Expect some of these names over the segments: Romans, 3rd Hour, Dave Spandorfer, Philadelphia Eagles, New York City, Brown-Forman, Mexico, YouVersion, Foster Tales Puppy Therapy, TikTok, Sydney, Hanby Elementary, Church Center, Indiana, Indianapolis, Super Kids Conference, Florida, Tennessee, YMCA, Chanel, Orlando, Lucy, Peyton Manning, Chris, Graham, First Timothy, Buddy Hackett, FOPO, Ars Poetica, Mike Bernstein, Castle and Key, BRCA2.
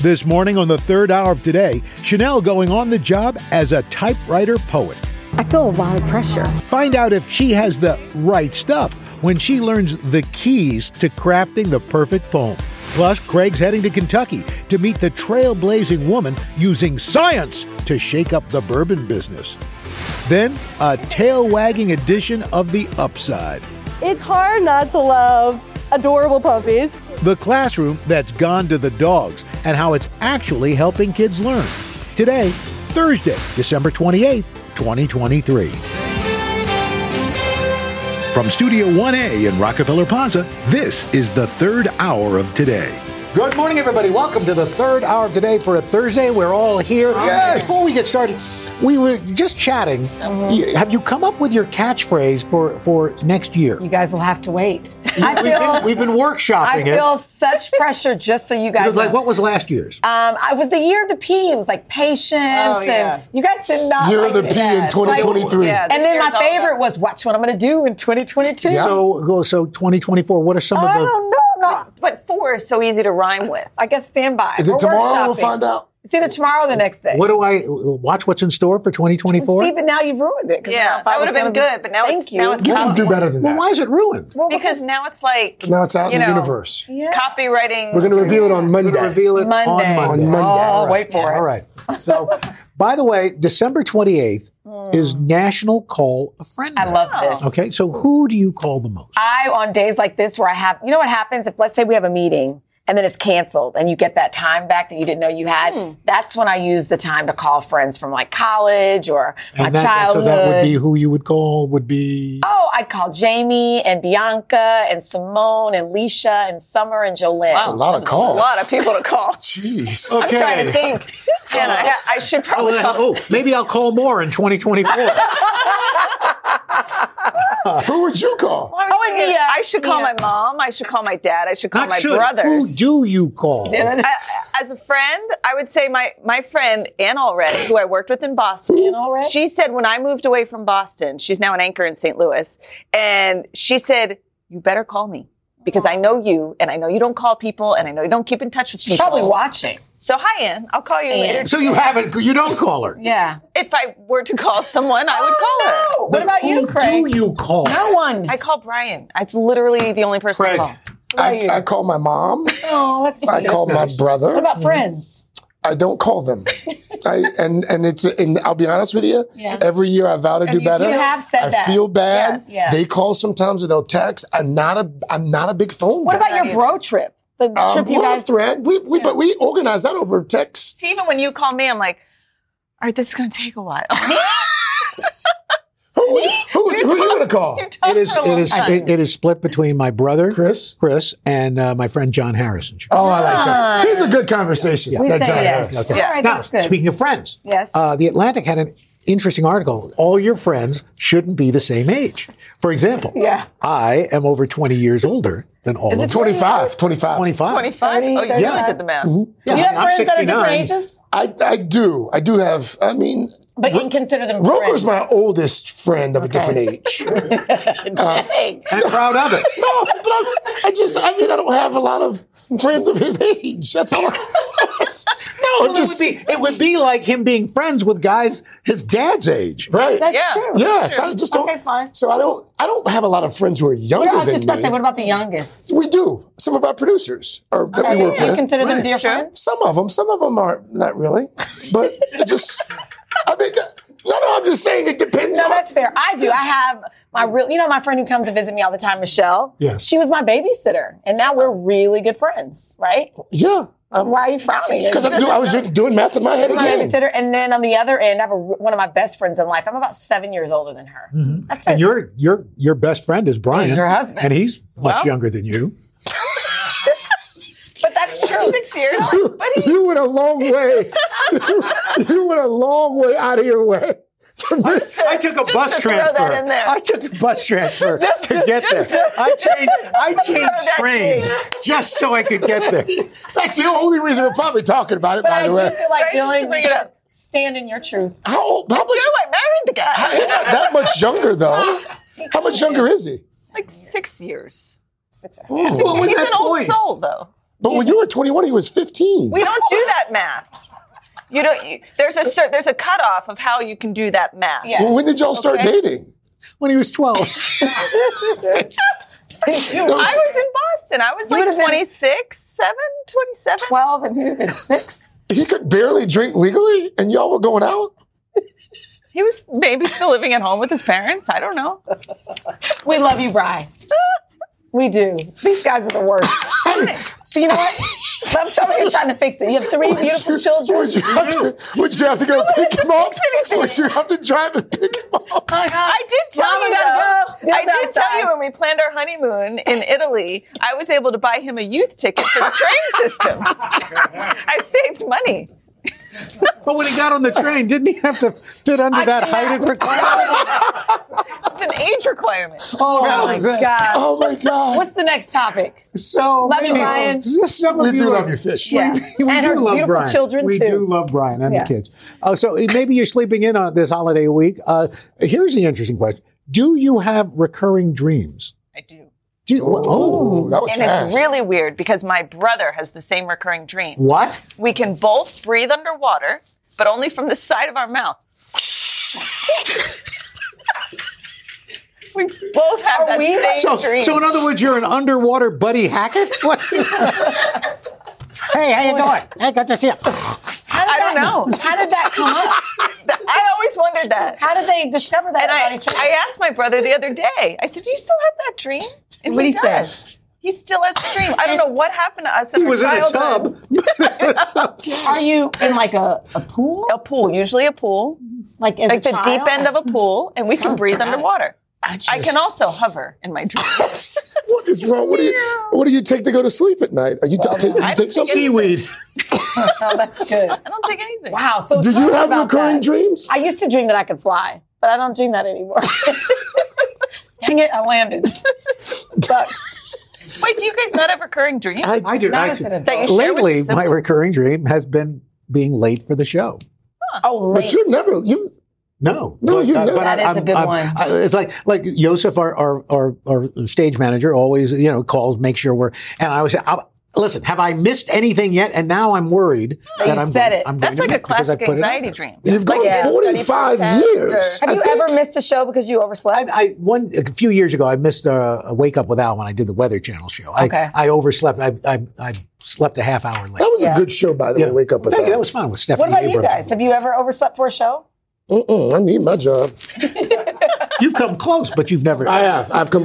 This morning on the third hour of Today, Chanel going on the job as a typewriter poet. I feel a lot of pressure. Find out if she has the right stuff when she learns the keys to crafting the perfect poem. Plus, Craig's heading to Kentucky to meet the trailblazing woman using science to shake up the bourbon business. Then, a tail-wagging edition of The Upside. It's hard not to love adorable puppies. The classroom that's gone to the dogs, and how it's actually helping kids learn. Today, Thursday, December 28th, 2023. From Studio 1A in Rockefeller Plaza, this is the third hour of Today. Good morning, everybody. Welcome to the third hour of Today for a Thursday. We're all here. Yes. Before we get started, we were just chatting. Have you come up with your catchphrase for next year? You guys will have to wait. We've been workshopping it. I feel such pressure just so you guys know. What was last year's? It was the year of the P. It was like patience. Oh, yeah. And you guys did not year of the P in 2023. And then my favorite was watch what I'm going to do in 2022. Yeah. So 2024, what are some of the... I don't know. But four is so easy to rhyme with. I guess stand by. Is it tomorrow? We'll find out. It's either tomorrow or the next day. What do I watch? What's in store for 2024? See, but now you've ruined it. Yeah, that would have been good, but now it's you can do better than that. Well, why is it ruined? Well, because now it's out in the universe. Yeah. Copywriting. We're going to reveal it on Monday. We're going to reveal it on Monday. Oh, wait for it. All right. So, by the way, December 28th is National Call a Friend Day. I love this. Okay, so who do you call the most? On days like this where I have, you know what happens if, let's say we have a meeting, and then it's canceled, and you get that time back that you didn't know you had. That's when I use the time to call friends from like college or my childhood. So that would be who you would call? I'd call Jamie and Bianca and Simone and Leisha and Summer and Jolynn. Wow, that's a lot of calls. A lot of people to call. Jeez. Okay. I'm trying to think. And I should probably call. Maybe I'll call more in 2024. Who would you call? I should call my mom. I should call my dad. I should call my brothers. Who do you call? As a friend, I would say my friend, Ann Allred, who I worked with in Boston. Ann Allred? She said when I moved away from Boston, she's now an anchor in St. Louis, and she said, you better call me because I know you, and I know you don't call people, and I know you don't keep in touch with people. She's probably watching. So, hi, Ann. I'll call you later. So you don't call her? Yeah. If I were to call someone, I would call her. What about you, Craig? Who do you call? No one. I call Brian. It's literally the only person I call. I call my mom. Oh, that's sweet. I call my brother. What about friends? I don't call them. I'll be honest with you. Yes. Every year I vow to do better. You have said that. I feel bad. Yes. Yes. They call sometimes or they'll text. I'm not a big phone guy. What about your bro trip? The trip you guys. But we organize that over text. See, even when you call me, I'm like, all right, this is going to take a while. Who are you going to call? It is split between my brother, Chris, and my friend John Harrison. Oh, I like John. He's a good conversation. Yeah. That John Harrison. Okay. Yeah, now, speaking of friends, yes. The Atlantic had an interesting article. All your friends shouldn't be the same age. For example, I am over 20 years older than all of them. 25. Oh, you really did the math. Mm-hmm. Yeah. Do you have friends that are different ages? I do. I do have, I mean... But you can consider them friends. Roker's my oldest friend of a different age. I'm proud of it. No, but I don't have a lot of friends of his age. That's all. It would be like him being friends with guys his dad's age, right? That's true. Yes, that's true. I just don't. Okay, fine. So I don't have a lot of friends who are younger than me. I was just about to say, what about the youngest? We do. Some of our producers that we work with. Do you consider them dear friends? Some of them. Some of them are not really, but it just. I mean, I'm just saying it depends. No, that's fair. I do. I have my my friend who comes to visit me all the time, Michelle. Yes. She was my babysitter, and now we're really good friends, right? Yeah. Why are you frowning? Because I was doing math in my head again. My babysitter, and then on the other end, I have one of my best friends in life. I'm about 7 years older than her. Mm-hmm. That's it. And your best friend is Brian, your husband, and he's much younger than you. 6 years. Like, you went a long way. You went a long way out of your way. I took a bus transfer. I took a bus transfer to get there. I changed trains just so I could get there. That's the only reason we're probably talking about it, but by the way. I do feel like doing stand in your truth. How much? I married the guy. He's not that much younger, though. How much younger is he? It's like 6 years. 6 years. Well, he's an old soul, though. But when you were 21, he was 15. We don't do that math. You don't. There's a cutoff of how you can do that math. Yeah. Well, when did y'all start dating? When he was 12. I was in Boston. I was like 27. 12 and he would have been 6. He could barely drink legally and y'all were going out? He was maybe still living at home with his parents. I don't know. We love you, Brian. We do. These guys are the worst. You know what? I'm telling you, you're trying to fix it. You have 3 beautiful children. Would you have to go pick him up? Would you have to drive and pick him up? I did tell you when we planned our honeymoon in Italy, I was able to buy him a youth ticket for the train system. I saved money. But when he got on the train, didn't he have to fit under that height requirement? It's an age requirement. Oh my God. Oh, my God. What's the next topic? So, love you, Brian. We do love you, Fish. Yeah. We do love Brian and the kids. So maybe you're sleeping in on this holiday week. Here's the interesting question. Do you have recurring dreams? I do. That was fast. It's really weird because my brother has the same recurring dream. What? We can both breathe underwater, but only from the side of our mouth. We both have that same dream. So in other words, you're an underwater Buddy Hackett? What? Hey, how you doing? Hey, good to see you. I don't know. How did that come up? I always wondered that. How did they discover that about each other? I asked my brother the other day. I said, do you still have that dream? And what he says. He still has a dream. I don't know what happened to us. He was in a tub. Are you in like a pool? A pool. Usually a pool. Like the deep end of a pool. And we can breathe underwater. I can also hover in my dreams. What is wrong? What do you take to go to sleep at night? Do you take some seaweed? Oh, that's good. I don't take anything. Wow. So do you have recurring dreams? I used to dream that I could fly, but I don't dream that anymore. Dang it! I landed. Sucks. Wait, do you guys not have recurring dreams? I do. Lately, my recurring dream has been being late for the show. Huh. Oh, late. But you never. No, you know. That is a good one. It's like Yosef, our stage manager, always, calls, make sure we're, and I always say, listen, have I missed anything yet? And now I'm worried that I'm said going, it. I'm that's going like to a classic anxiety dream. You've gone 45 years. Have you ever missed a show because you overslept? A few years ago, I missed a Wake Up with Al when I did the Weather Channel show. Okay. I overslept. I slept a half hour late. That was a good show, by the way, Wake Up with Al. That was fun with Stephanie Abrams. What about you guys? Have you ever overslept for a show? Mm-mm, I need my job. You've come close, but you've never. I have. I've come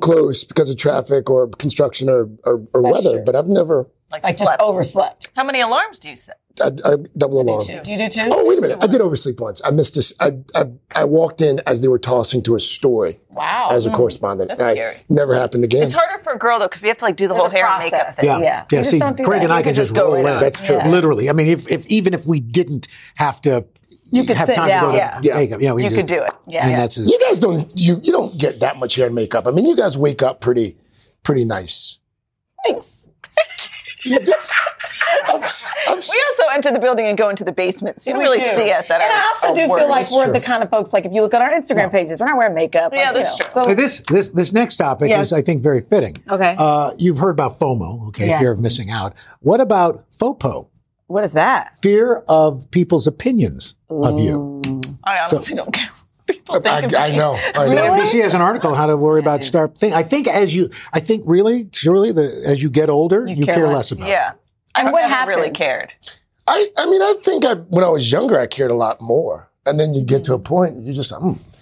close because of traffic or construction or weather, but I've never. I just overslept. How many alarms do you set? I double alarm. Do you do two? Oh, wait a minute. I did oversleep once. I missed this. I walked in as they were tossing to a story. Wow. As a correspondent. That's scary. Never happened again. It's harder for a girl, though, because we have to do the whole hair and makeup thing. Yeah. See, Craig and I can just roll in. That's true. Literally. I mean, if even if we didn't have to. You could sit down. Yeah. Makeup. Yeah, you could do it. Yeah. And that's you guys don't. You don't get that much hair and makeup. I mean, you guys wake up pretty nice. Thanks. You do. We also enter the building and go into the basement, so you don't really see us at all. And I also do feel like we're the kind of folks, like if you look at our Instagram pages, we're not wearing makeup. Yeah, that's true. So this next topic is, I think, very fitting. Okay. You've heard about FOMO, fear of missing out. What about FOPO? What is that? Fear of people's opinions of you. I honestly don't care. People think I know. Really? NBC has an article how to worry about start thing. I think as you get older, you care less about. Yeah. And what happens? I really cared. I mean, I think when I was younger, I cared a lot more. And then you get to a point, you just,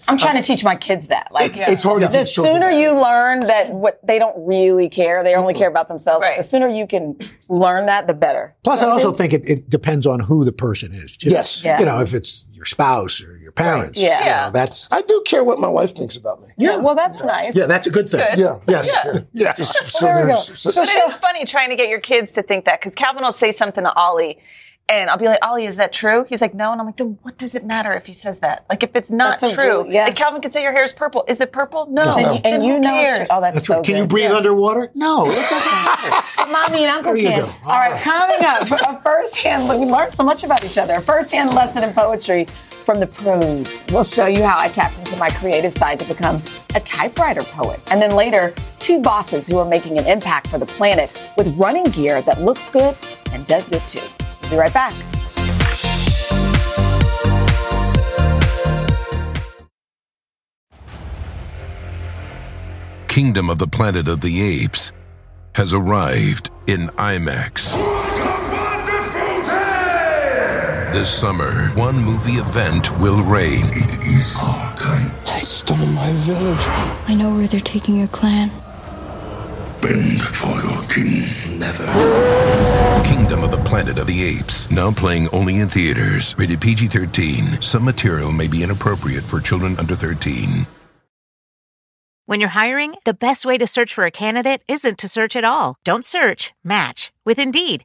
I'm trying to teach my kids that. Like, it's hard to teach children. The sooner you learn that what they don't really care, they only care about themselves, right. The sooner you can learn that, the better. Plus, you know, I also think it depends on who the person is. Too. Yes. Yeah. You know, if it's your spouse or your parents. Right. Yeah. You know, I do care what my wife thinks about me. Yeah. Well, that's nice. Yeah, that's a good thing. Good. Yeah. Yes. Yeah. Yeah. So it's funny trying to get your kids to think that, because Calvin will say something to Ollie, and I'll be like, Ollie, is that true? He's like, no. And I'm like, then what does it matter if he says that? Like, if it's not true. Yeah. Like, Calvin could say your hair is purple. Is it purple? No. And you know. Oh, that's so good. Can you breathe underwater? No. It doesn't matter. Mommy and Uncle Ken. All right, coming up, we learned so much about each other. A first-hand lesson in poetry from the prunes. We'll show you how I tapped into my creative side to become a typewriter poet. And then later, two bosses who are making an impact for the planet with running gear that looks good and does good, too. Be right back. Kingdom of the Planet of the Apes has arrived in IMAX. What a wonderful day! This summer, one movie event will reign. It is our time. They stole my village. I know where they're taking your clan. Bend for your king. Never. Kingdom of the Planet of the Apes. Now playing only in theaters. Rated PG-13. Some material may be inappropriate for children under 13. When you're hiring, the best way to search for a candidate isn't to search at all. Don't search. Match. With Indeed.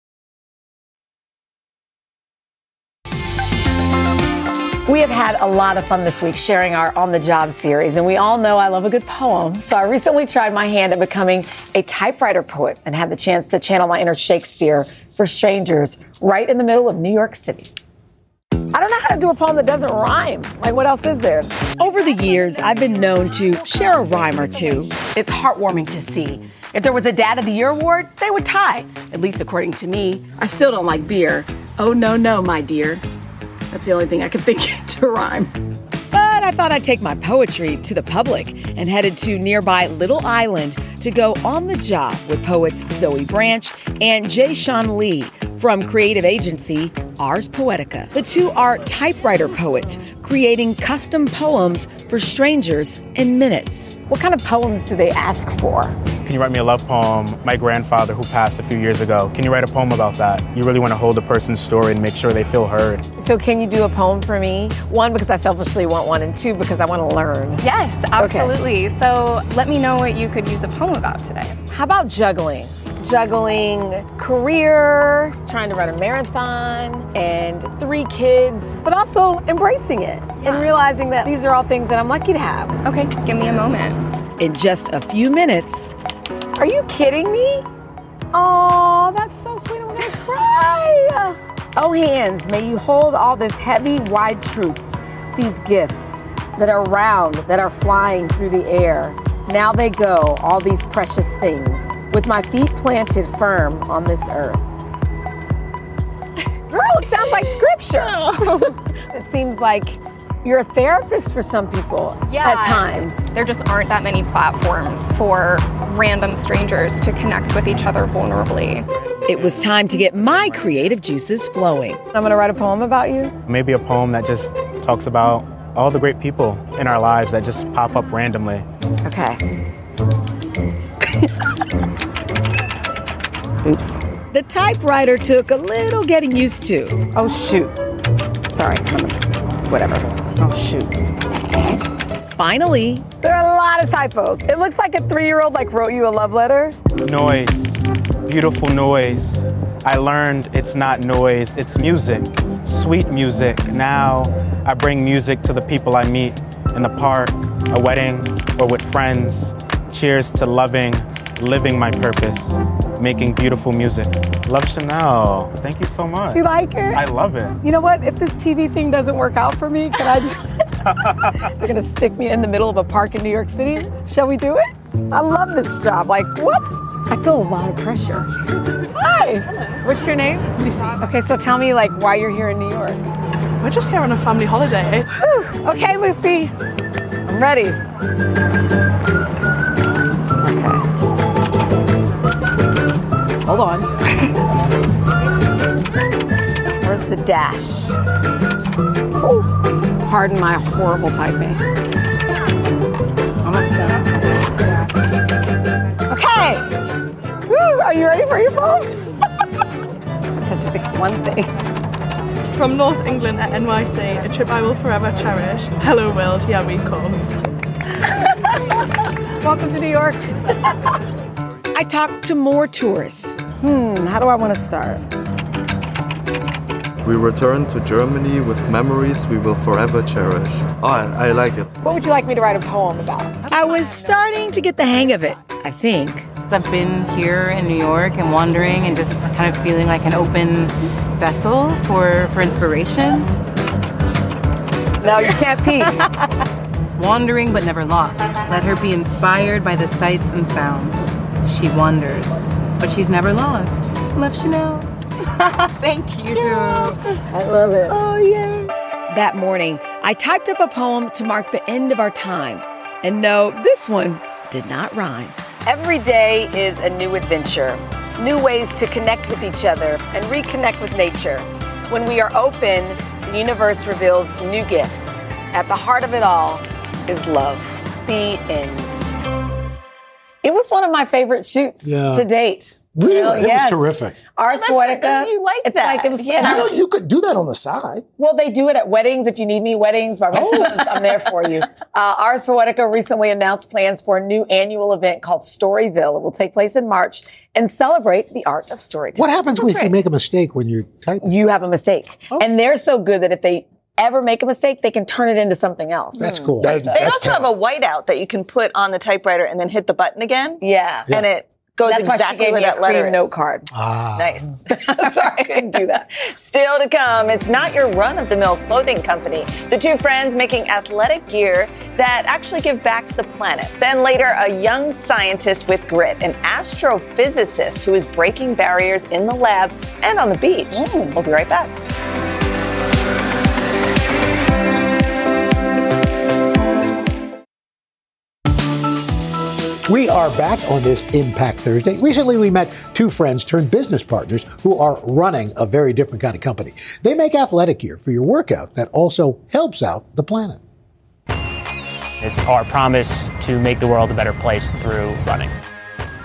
We have had a lot of fun this week sharing our On the Job series, and we all know I love a good poem, so I recently tried my hand at becoming a typewriter poet and had the chance to channel my inner Shakespeare for strangers right in the middle of New York City. I don't know how to do a poem that doesn't rhyme. Like, what else is there? Over the years, I've been known to share a rhyme or two. It's heartwarming to see. If there was a Dad of the Year award, they would tie, at least according to me. I still don't like beer. Oh, no, no, my dear. That's the only thing I could think to rhyme. But I thought I'd take my poetry to the public and headed to nearby Little Island to go on the job with poets Zoe Branch and Jay Sean Lee from creative agency Ars Poetica. The two are typewriter poets creating custom poems for strangers in minutes. What kind of poems do they ask for? Can you write me a love poem? My grandfather who passed a few years ago. Can you write a poem about that? You really want to hold the person's story and make sure they feel heard. So can you do a poem for me? One, because I selfishly want one, and two, because I want to learn. Yes, absolutely. Okay. So let me know what you could use a poem about today. How about juggling? Juggling career, trying to run a marathon, and 3 kids, but also embracing it and realizing that these are all things that I'm lucky to have. Okay, give me a moment. In just a few minutes. Are you kidding me? Oh, that's so sweet. I'm gonna cry. Oh, hands, may you hold all this heavy, wide truths, these gifts that are round, that are flying through the air. Now they go, all these precious things, with my feet planted firm on this earth. Girl, it sounds like scripture. Oh. It seems like you're a therapist for some people at times. There just aren't that many platforms for random strangers to connect with each other vulnerably. It was time to get my creative juices flowing. I'm gonna write a poem about you. Maybe a poem that just talks about all the great people in our lives that just pop up randomly. Okay. Oops. The typewriter took a little getting used to. Oh, shoot. Sorry. Whatever. Oh, shoot. Finally. There are a lot of typos. It looks like a 3-year-old wrote you a love letter. Noise. Beautiful noise. I learned it's not noise, it's music. Sweet music. Now I bring music to the people I meet in the park, a wedding, or with friends. Cheers to loving, living my purpose, making beautiful music. Love Chanel. Thank you so much. Do you like it? I love it. You know what? If this TV thing doesn't work out for me, can I just... They're gonna stick me in the middle of a park in New York City. Shall we do it? I love this job. What? I feel a lot of pressure. Hi. Hello. What's your name? Lucy. Okay, so tell me, why you're here in New York. We're just here on a family holiday. Whew. Okay, Lucy. I'm ready. Okay. Hold on. Where's the dash? Ooh. Pardon my horrible typing. Almost done. Okay. Woo! Are you ready for your phone? I just had to fix one thing. From North England at NYC, a trip I will forever cherish. Hello world, here we come. Welcome to New York. I talked to more tourists. How do I want to start? We return to Germany with memories we will forever cherish. Oh, I like it. What would you like me to write a poem about? I was starting to get the hang of it, I think. I've been here in New York and wandering and just kind of feeling like an open vessel for inspiration. No, you can't pee. Wandering but never lost. Let her be inspired by the sights and sounds. She wanders, but she's never lost. Love Chanel. Thank you. Yeah. I love it. Oh, yay. That morning, I typed up a poem to mark the end of our time. And no, this one did not rhyme. Every day is a new adventure, new ways to connect with each other and reconnect with nature. When we are open, the universe reveals new gifts. At the heart of it all is love. The end. It was one of my favorite shoots to date. Really? It was terrific. Ars Poetica. You like that. I know you could do that on the side. Well, they do it at weddings. If you need me, weddings, my residents, I'm there for you. Ars Poetica recently announced plans for a new annual event called Storyville. It will take place in March and celebrate the art of storytelling. What happens if you make a mistake when you type it? You have a mistake. Oh. And they're so good that if they ever make a mistake, they can turn it into something else. That's cool. They also have a whiteout that you can put on the typewriter and then hit the button again. Yeah. And it... That's exactly why she gave me that cream note card. Ah. Nice. Sorry, I couldn't do that. Still to come, it's not your run-of-the-mill clothing company. The two friends making athletic gear that actually give back to the planet. Then later, a young scientist with grit, an astrophysicist who is breaking barriers in the lab and on the beach. We'll be right back. We are back on this Impact Thursday. Recently, we met two friends turned business partners who are running a very different kind of company. They make athletic gear for your workout that also helps out the planet. It's our promise to make the world a better place through running.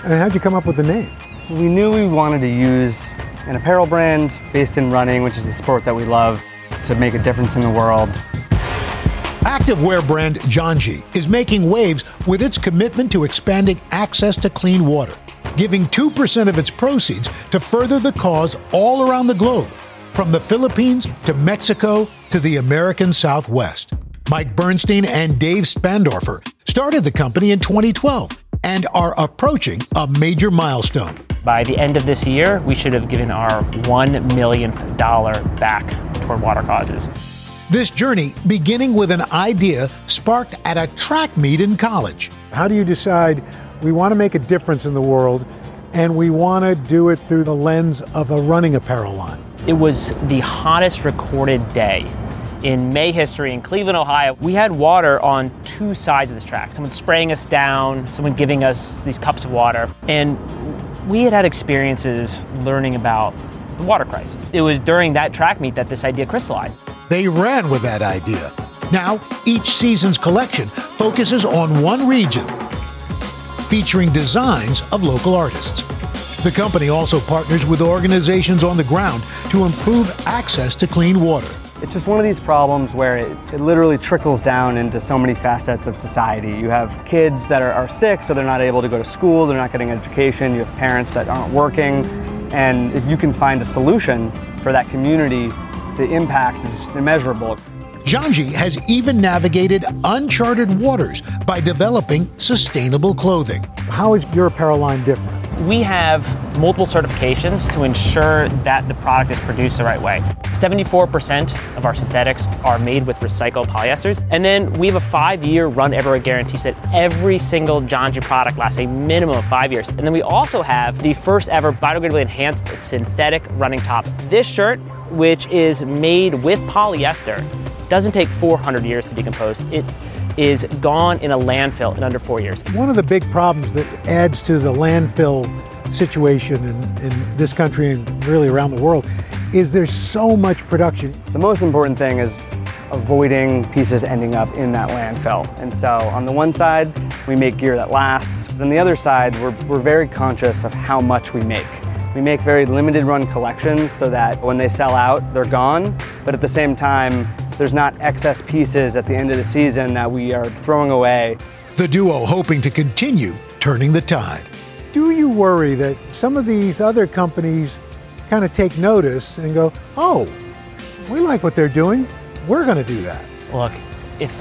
And how'd you come up with the name? We knew we wanted to use an apparel brand based in running, which is a sport that we love, to make a difference in the world. Activewear brand Janji is making waves with its commitment to expanding access to clean water, giving 2% of its proceeds to further the cause all around the globe, from the Philippines to Mexico to the American Southwest. Mike Bernstein and Dave Spandorfer started the company in 2012 and are approaching a major milestone. By the end of this year, we should have given our $1 millionth back toward water causes. This journey, beginning with an idea sparked at a track meet in college. How do you decide we want to make a difference in the world and we want to do it through the lens of a running apparel line? It was the hottest recorded day in May history in Cleveland, Ohio. We had water on two sides of this track. Someone spraying us down, someone giving us these cups of water. And we had experiences learning about the water crisis. It was during that track meet that this idea crystallized. They ran with that idea. Now, each season's collection focuses on one region, featuring designs of local artists. The company also partners with organizations on the ground to improve access to clean water. It's just one of these problems where it literally trickles down into so many facets of society. You have kids that are sick, so they're not able to go to school, they're not getting an education, you have parents that aren't working, and if you can find a solution for that community, the impact is just immeasurable. Janji has even navigated uncharted waters by developing sustainable clothing. How is your apparel line different? We have multiple certifications to ensure that the product is produced the right way. 74% of our synthetics are made with recycled polyesters. And then we have a 5-year run everywhere guarantee that every single Janji product lasts a minimum of 5 years. And then we also have the first ever biodegradably enhanced synthetic running top. This shirt, which is made with polyester, doesn't take 400 years to decompose. It is gone in a landfill in under 4 years. One of the big problems that adds to the landfill situation in this country and really around the world is there's so much production. The most important thing is avoiding pieces ending up in that landfill. And so on the one side, we make gear that lasts. On the other side, we're very conscious of how much we make. We make very limited run collections so that when they sell out, they're gone. But at the same time, there's not excess pieces at the end of the season that we are throwing away. The duo hoping to continue turning the tide. Do you worry that some of these other companies kind of take notice and go, oh, we like what they're doing, we're gonna do that? Look, if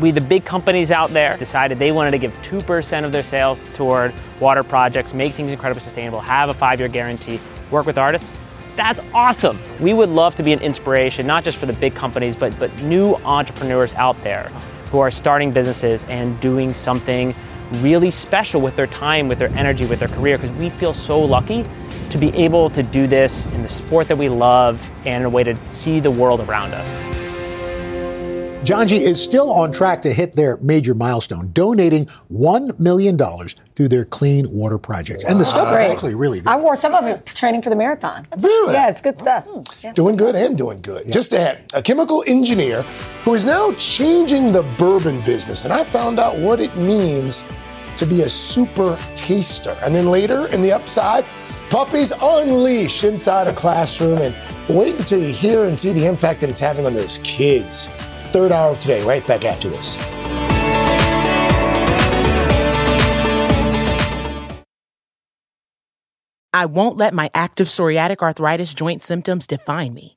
the big companies out there decided they wanted to give 2% of their sales toward water projects, make things incredibly sustainable, have a 5-year guarantee, work with artists, that's awesome. We would love to be an inspiration, not just for the big companies, but new entrepreneurs out there who are starting businesses and doing something really special with their time, with their energy, with their career, because we feel so lucky to be able to do this in the sport that we love and a way to see the world around us. Janji is still on track to hit their major milestone, donating $1 million through their clean water projects. Wow. And the stuff is actually really good. I wore some of it training for the marathon. Really? Yeah, it's good stuff. Mm. Yeah. Doing good and doing good. Yeah. Just ahead, a chemical engineer who is now changing the bourbon business. And I found out what it means to be a super taster. And then later in the upside, puppies unleash inside a classroom. And wait until you hear and see the impact that it's having on those kids. Third hour of Today, right back after this. I won't let my active psoriatic arthritis joint symptoms define me.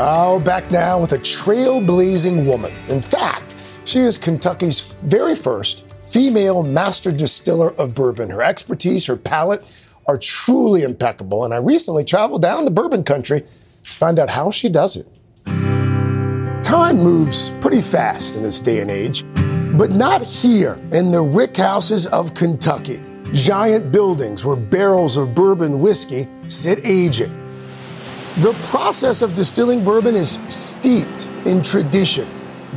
Oh, back now with a trailblazing woman. In fact, she is Kentucky's very first female master distiller of bourbon. Her expertise, her palate are truly impeccable. And I recently traveled down to bourbon country to find out how she does it. Time moves pretty fast in this day and age, but not here in the rick houses of Kentucky. Giant buildings where barrels of bourbon whiskey sit aging. The process of distilling bourbon is steeped in tradition,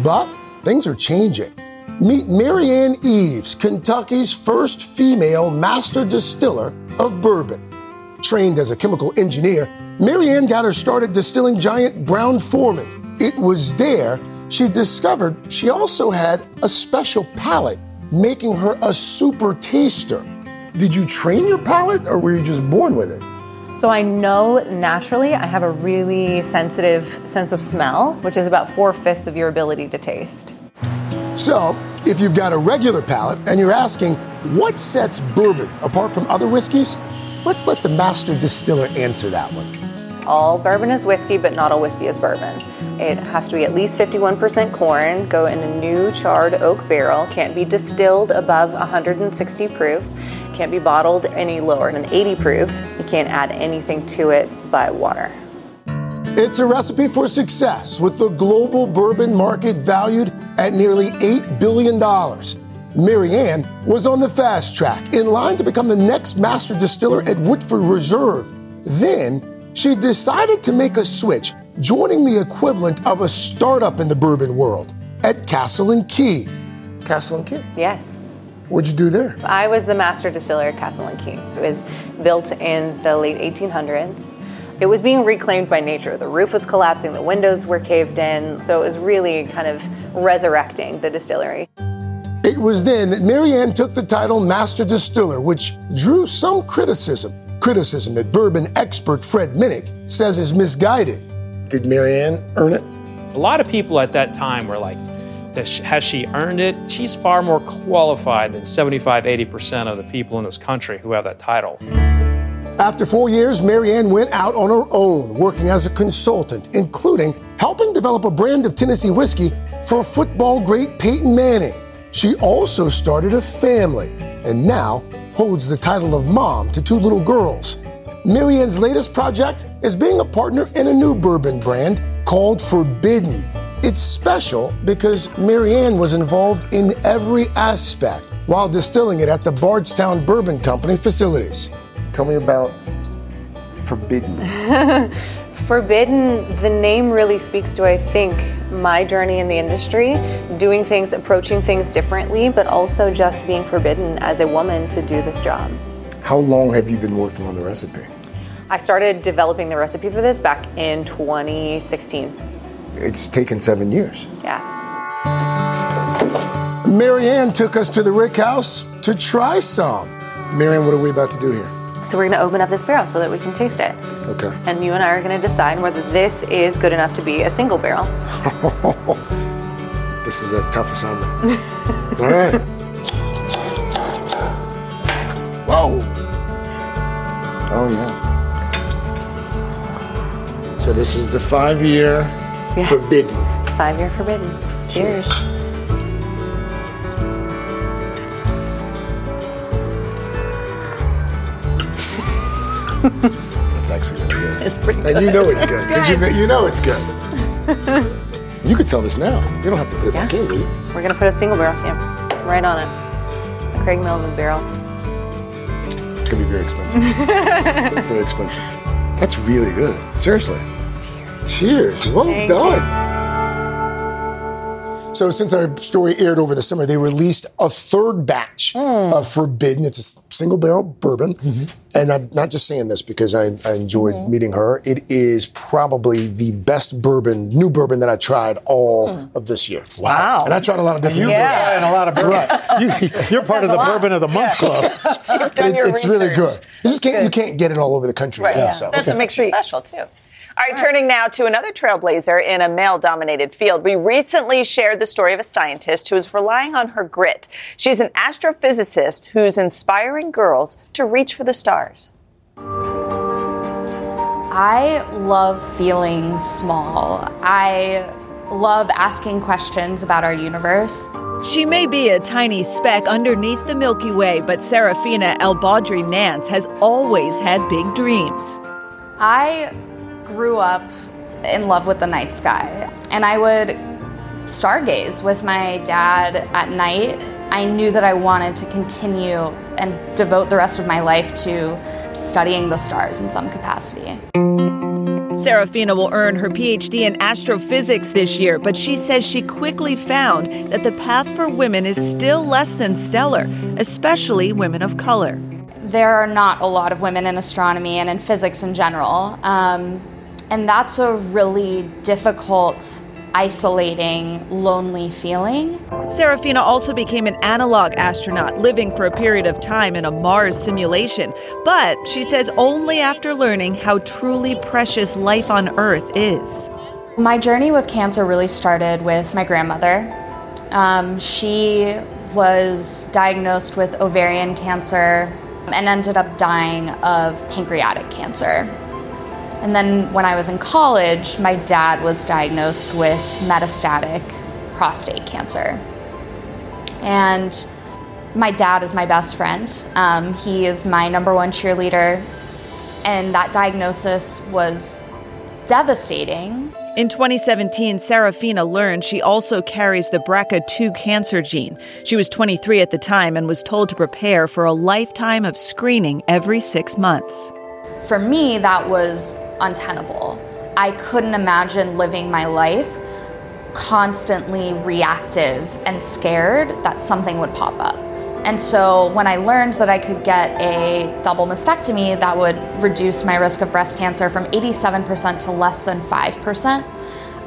but things are changing. Meet Marianne Eaves, Kentucky's first female master distiller of bourbon. Trained as a chemical engineer, Marianne got her started distilling giant Brown-Forman. It was there she discovered she also had a special palate, making her a super taster. Did you train your palate, or were you just born with it? So I know naturally I have a really sensitive sense of smell, which is about 4/5 of your ability to taste. So if you've got a regular palate and you're asking what sets bourbon apart from other whiskeys, let's let the master distiller answer that one. all bourbon is whiskey, but not all whiskey is bourbon. It has to be at least 51% corn, go in a new charred oak barrel, can't be distilled above 160 proof, can't be bottled any lower than 80 proof. You can't add anything to it but water. It's a recipe for success, with the global bourbon market valued at nearly $8 billion. Marianne was on the fast track, in line to become the next master distiller at Woodford Reserve. Then she decided to make a switch, joining the equivalent of a startup in the bourbon world at Castle and Key. Castle and Key? Yes. What'd you do there? I was the master distiller at Castle and Key. It was built in the late 1800s. It was being reclaimed by nature. The roof was collapsing, the windows were caved in, so it was really kind of resurrecting the distillery. It was then that Marianne took the title Master Distiller, which drew some criticism that bourbon expert Fred Minnick says is misguided. Did Marianne earn it? A lot of people at that time were like, has she earned it? She's far more qualified than 75-80% of the people in this country who have that title. After 4 years, Marianne went out on her own, working as a consultant, including helping develop a brand of Tennessee whiskey for football great Peyton Manning. She also started a family and now holds the title of mom to two little girls. Marianne's latest project is being a partner in a new bourbon brand called Forbidden. It's special because Marianne was involved in every aspect while distilling it at the Bardstown Bourbon Company facilities. Tell me about Forbidden. Forbidden, the name really speaks to, I think, my journey in the industry, doing things, approaching things differently, but also just being forbidden as a woman to do this job. How long have you been working on the recipe? I started developing the recipe for this back in 2016. It's taken 7 years. Yeah. Marianne took us to the Rick House to try some. Marianne, what are we about to do here? So we're gonna open up this barrel so that we can taste it. Okay. And you and I are gonna decide whether this is good enough to be a single barrel. This is a tough assignment. All right. Whoa. Oh yeah. So this is the 5-year Forbidden. 5-year Forbidden. Cheers. Cheers. That's actually really good. It's pretty good. And you know it's good, because you know it's good. You could sell this now. You don't have to put it back in, do you? We're going to put a single barrel stamp right on it. A Craig Melvin barrel. It's going to be very expensive. Very expensive. That's really good. Seriously. Cheers. Well done. You. So since our story aired over the summer, they released a third batch of Forbidden. It's a single barrel bourbon. Mm-hmm. And I'm not just saying this because I enjoyed meeting her. It is probably the best bourbon, new bourbon that I tried all of this year. Wow. And I tried a lot of different bourbon. And a lot of bourbon. Right. You're part of the Bourbon of the Month Club. It's really good. You can't get it all over the country. Right. Yeah. So. That's what makes it special, too. All right, turning now to another trailblazer in a male-dominated field. We recently shared the story of a scientist who is relying on her grit. She's an astrophysicist who's inspiring girls to reach for the stars. I love feeling small. I love asking questions about our universe. She may be a tiny speck underneath the Milky Way, but Serafina El-Baudry-Nance has always had big dreams. I grew up in love with the night sky, and I would stargaze with my dad at night. I knew that I wanted to continue and devote the rest of my life to studying the stars in some capacity. Serafina will earn her PhD in astrophysics this year, but she says she quickly found that the path for women is still less than stellar, especially women of color. There are not a lot of women in astronomy and in physics in general. And that's a really difficult, isolating, lonely feeling. Serafina also became an analog astronaut, living for a period of time in a Mars simulation. But she says only after learning how truly precious life on Earth is. My journey with cancer really started with my grandmother. She was diagnosed with ovarian cancer and ended up dying of pancreatic cancer. And then when I was in college, my dad was diagnosed with metastatic prostate cancer. And my dad is my best friend. He is my number one cheerleader. And that diagnosis was devastating. In 2017, Serafina learned she also carries the BRCA2 cancer gene. She was 23 at the time and was told to prepare for a lifetime of screening every 6 months. For me, that was untenable. I couldn't imagine living my life constantly reactive and scared that something would pop up. And so when I learned that I could get a double mastectomy, that would reduce my risk of breast cancer from 87% to less than 5%,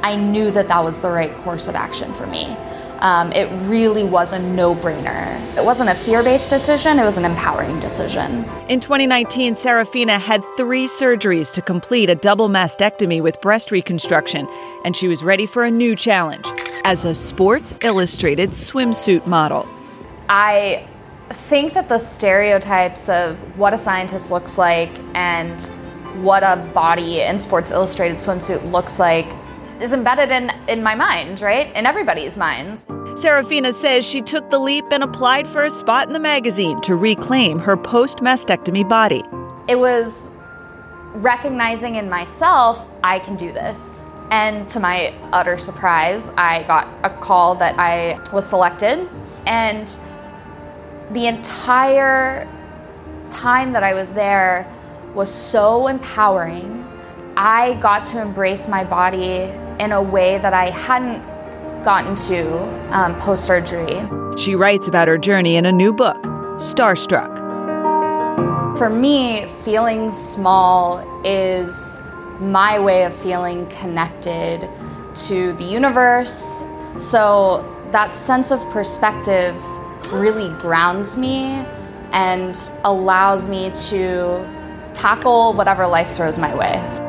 I knew that that was the right course of action for me. It really was a no-brainer. It wasn't a fear-based decision, it was an empowering decision. In 2019, Serafina had 3 surgeries to complete a double mastectomy with breast reconstruction, and she was ready for a new challenge as a Sports Illustrated swimsuit model. I think that the stereotypes of what a scientist looks like and what a body in Sports Illustrated swimsuit looks like is embedded in my mind, right? In everybody's minds. Serafina says she took the leap and applied for a spot in the magazine to reclaim her post-mastectomy body. It was recognizing in myself, I can do this. And to my utter surprise, I got a call that I was selected. And the entire time that I was there was so empowering. I got to embrace my body in a way that I hadn't gotten to post-surgery. She writes about her journey in a new book, Starstruck. For me, feeling small is my way of feeling connected to the universe. So that sense of perspective really grounds me and allows me to tackle whatever life throws my way.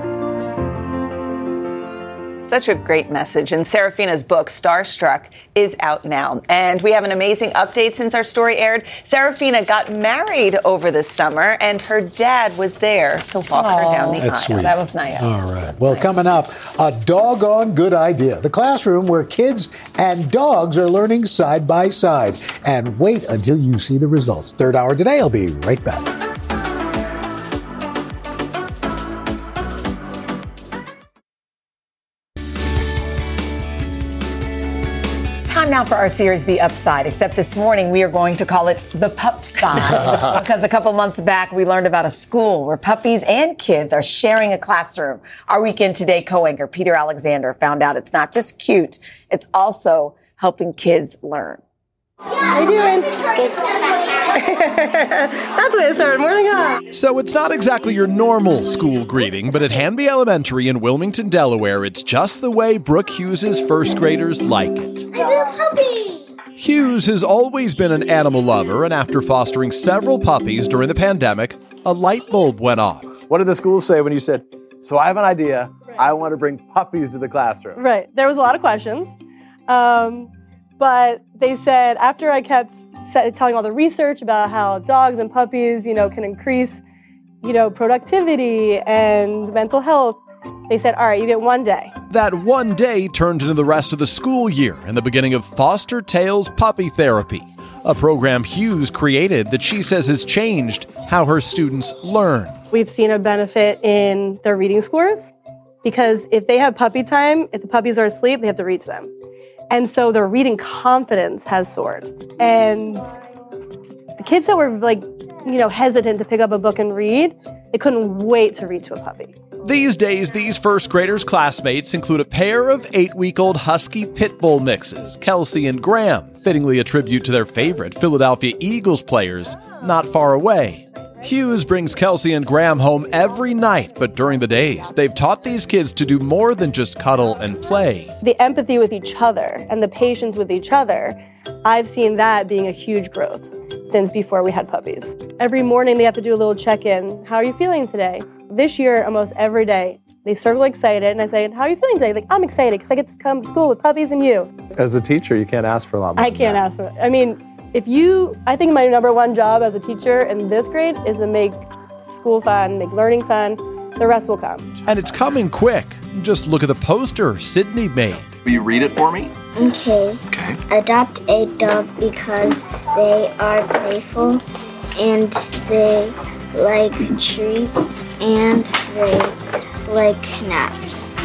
Such a great message. And Serafina's book, Starstruck, is out now. And we have an amazing update since our story aired. Serafina got married over the summer, and her dad was there to walk her down the aisle. Sweet. That was nice. All right. That's nice. Coming up, a doggone good idea. The classroom where kids and dogs are learning side by side. And wait until you see the results. Third hour today. I'll be right back. Now for our series, The Upside, except this morning we are going to call it The Pup Side because a couple months back we learned about a school where puppies and kids are sharing a classroom. Our Weekend Today co-anchor, Peter Alexander, found out it's not just cute, it's also helping kids learn. How you doing? Good. That's what it started morning on. So it's not exactly your normal school greeting, but at Hanby Elementary in Wilmington, Delaware, it's just the way Brooke Hughes' first graders like it. I do puppy. Hughes has always been an animal lover, and after fostering several puppies during the pandemic, a light bulb went off. What did the school say when you said, so I have an idea, right. I want to bring puppies to the classroom? Right. There was a lot of questions. But they said, after I kept telling all the research about how dogs and puppies, can increase, productivity and mental health, they said, all right, you get one day. That one day turned into the rest of the school year and the beginning of Foster Tales Puppy Therapy, a program Hughes created that she says has changed how her students learn. We've seen a benefit in their reading scores because if they have puppy time, if the puppies are asleep, they have to read to them. And so their reading confidence has soared. And the kids that were hesitant to pick up a book and read, they couldn't wait to read to a puppy. These days, these first graders' classmates include a pair of 8-week-old husky pit bull mixes, Kelsey and Graham, fittingly a tribute to their favorite Philadelphia Eagles players not far away. Hughes brings Kelsey and Graham home every night, but during the days, they've taught these kids to do more than just cuddle and play. The empathy with each other and the patience with each other, I've seen that being a huge growth since before we had puppies. Every morning, they have to do a little check-in. How are you feeling today? This year, almost every day, they circle excited, and I say, how are you feeling today? Like, I'm excited because I get to come to school with puppies and you. As a teacher, you can't ask for a lot more. I can't ask for it. I think my number one job as a teacher in this grade is to make school fun, make learning fun, The rest will come. And it's coming quick. Just look at the poster Sydney made. Will you read it for me? Okay. Okay. Adopt a dog because they are playful and they like treats and they like naps.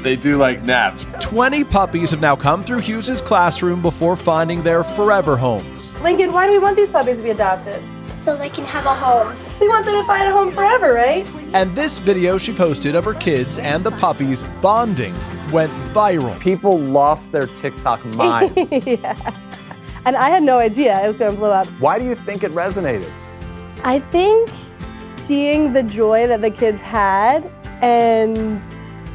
They do like naps. 20 puppies have now come through Hughes' classroom before finding their forever homes. Lincoln, why do we want these puppies to be adopted? So they can have a home. We want them to find a home forever, right? And this video she posted of her kids and the puppies bonding went viral. People lost their TikTok minds. Yeah. And I had no idea it was going to blow up. Why do you think it resonated? I think seeing the joy that the kids had, and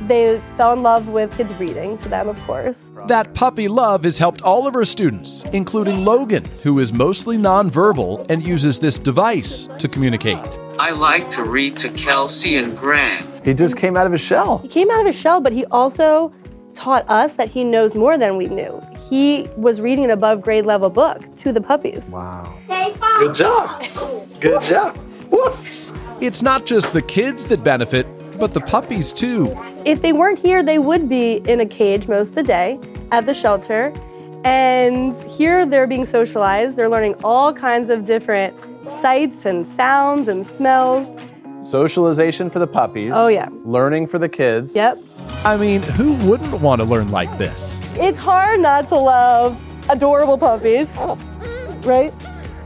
they fell in love with kids reading to them, of course. That puppy love has helped all of her students, including Logan, who is mostly nonverbal and uses this device to communicate. I like to read to Kelsey and Graham. He just came out of his shell. He came out of his shell, but he also taught us that he knows more than we knew. He was reading an above grade level book to the puppies. Wow. Good job. Good job. Woof. It's not just the kids that benefit, but the puppies too. If they weren't here, they would be in a cage most of the day at the shelter. And here they're being socialized. They're learning all kinds of different sights and sounds and smells. Socialization for the puppies. Oh, yeah. Learning for the kids. Yep. I mean, who wouldn't want to learn like this? It's hard not to love adorable puppies, right?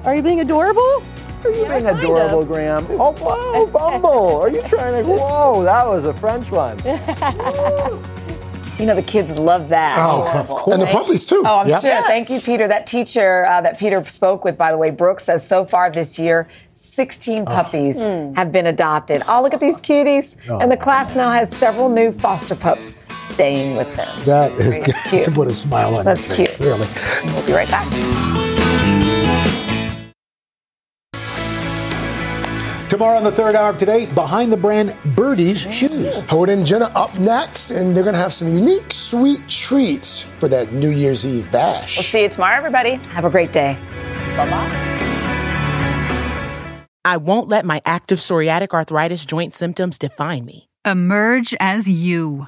Are you being adorable? Are you being adorable, of. Graham? Oh, whoa, Bumble. Are you trying to, whoa, that was a French one. You know, the kids love that. Oh, adorable, of course. And the puppies, too. Oh, I'm sure. Thank you, Peter. That teacher that Peter spoke with, by the way, Brooks, says so far this year, 16 puppies have been adopted. Oh, look at these cuties. Oh. And the class now has several new foster pups staying with them. That is good. Cute. To put a smile on That's your face. Cute. Really. We'll be right back. Tomorrow on the third hour of Today, behind the brand Birdie's Shoes. Hoda and Jenna up next, and they're going to have some unique sweet treats for that New Year's Eve bash. We'll see you tomorrow, everybody. Have a great day. Bye-bye. I won't let my active psoriatic arthritis joint symptoms define me. Emerge as you.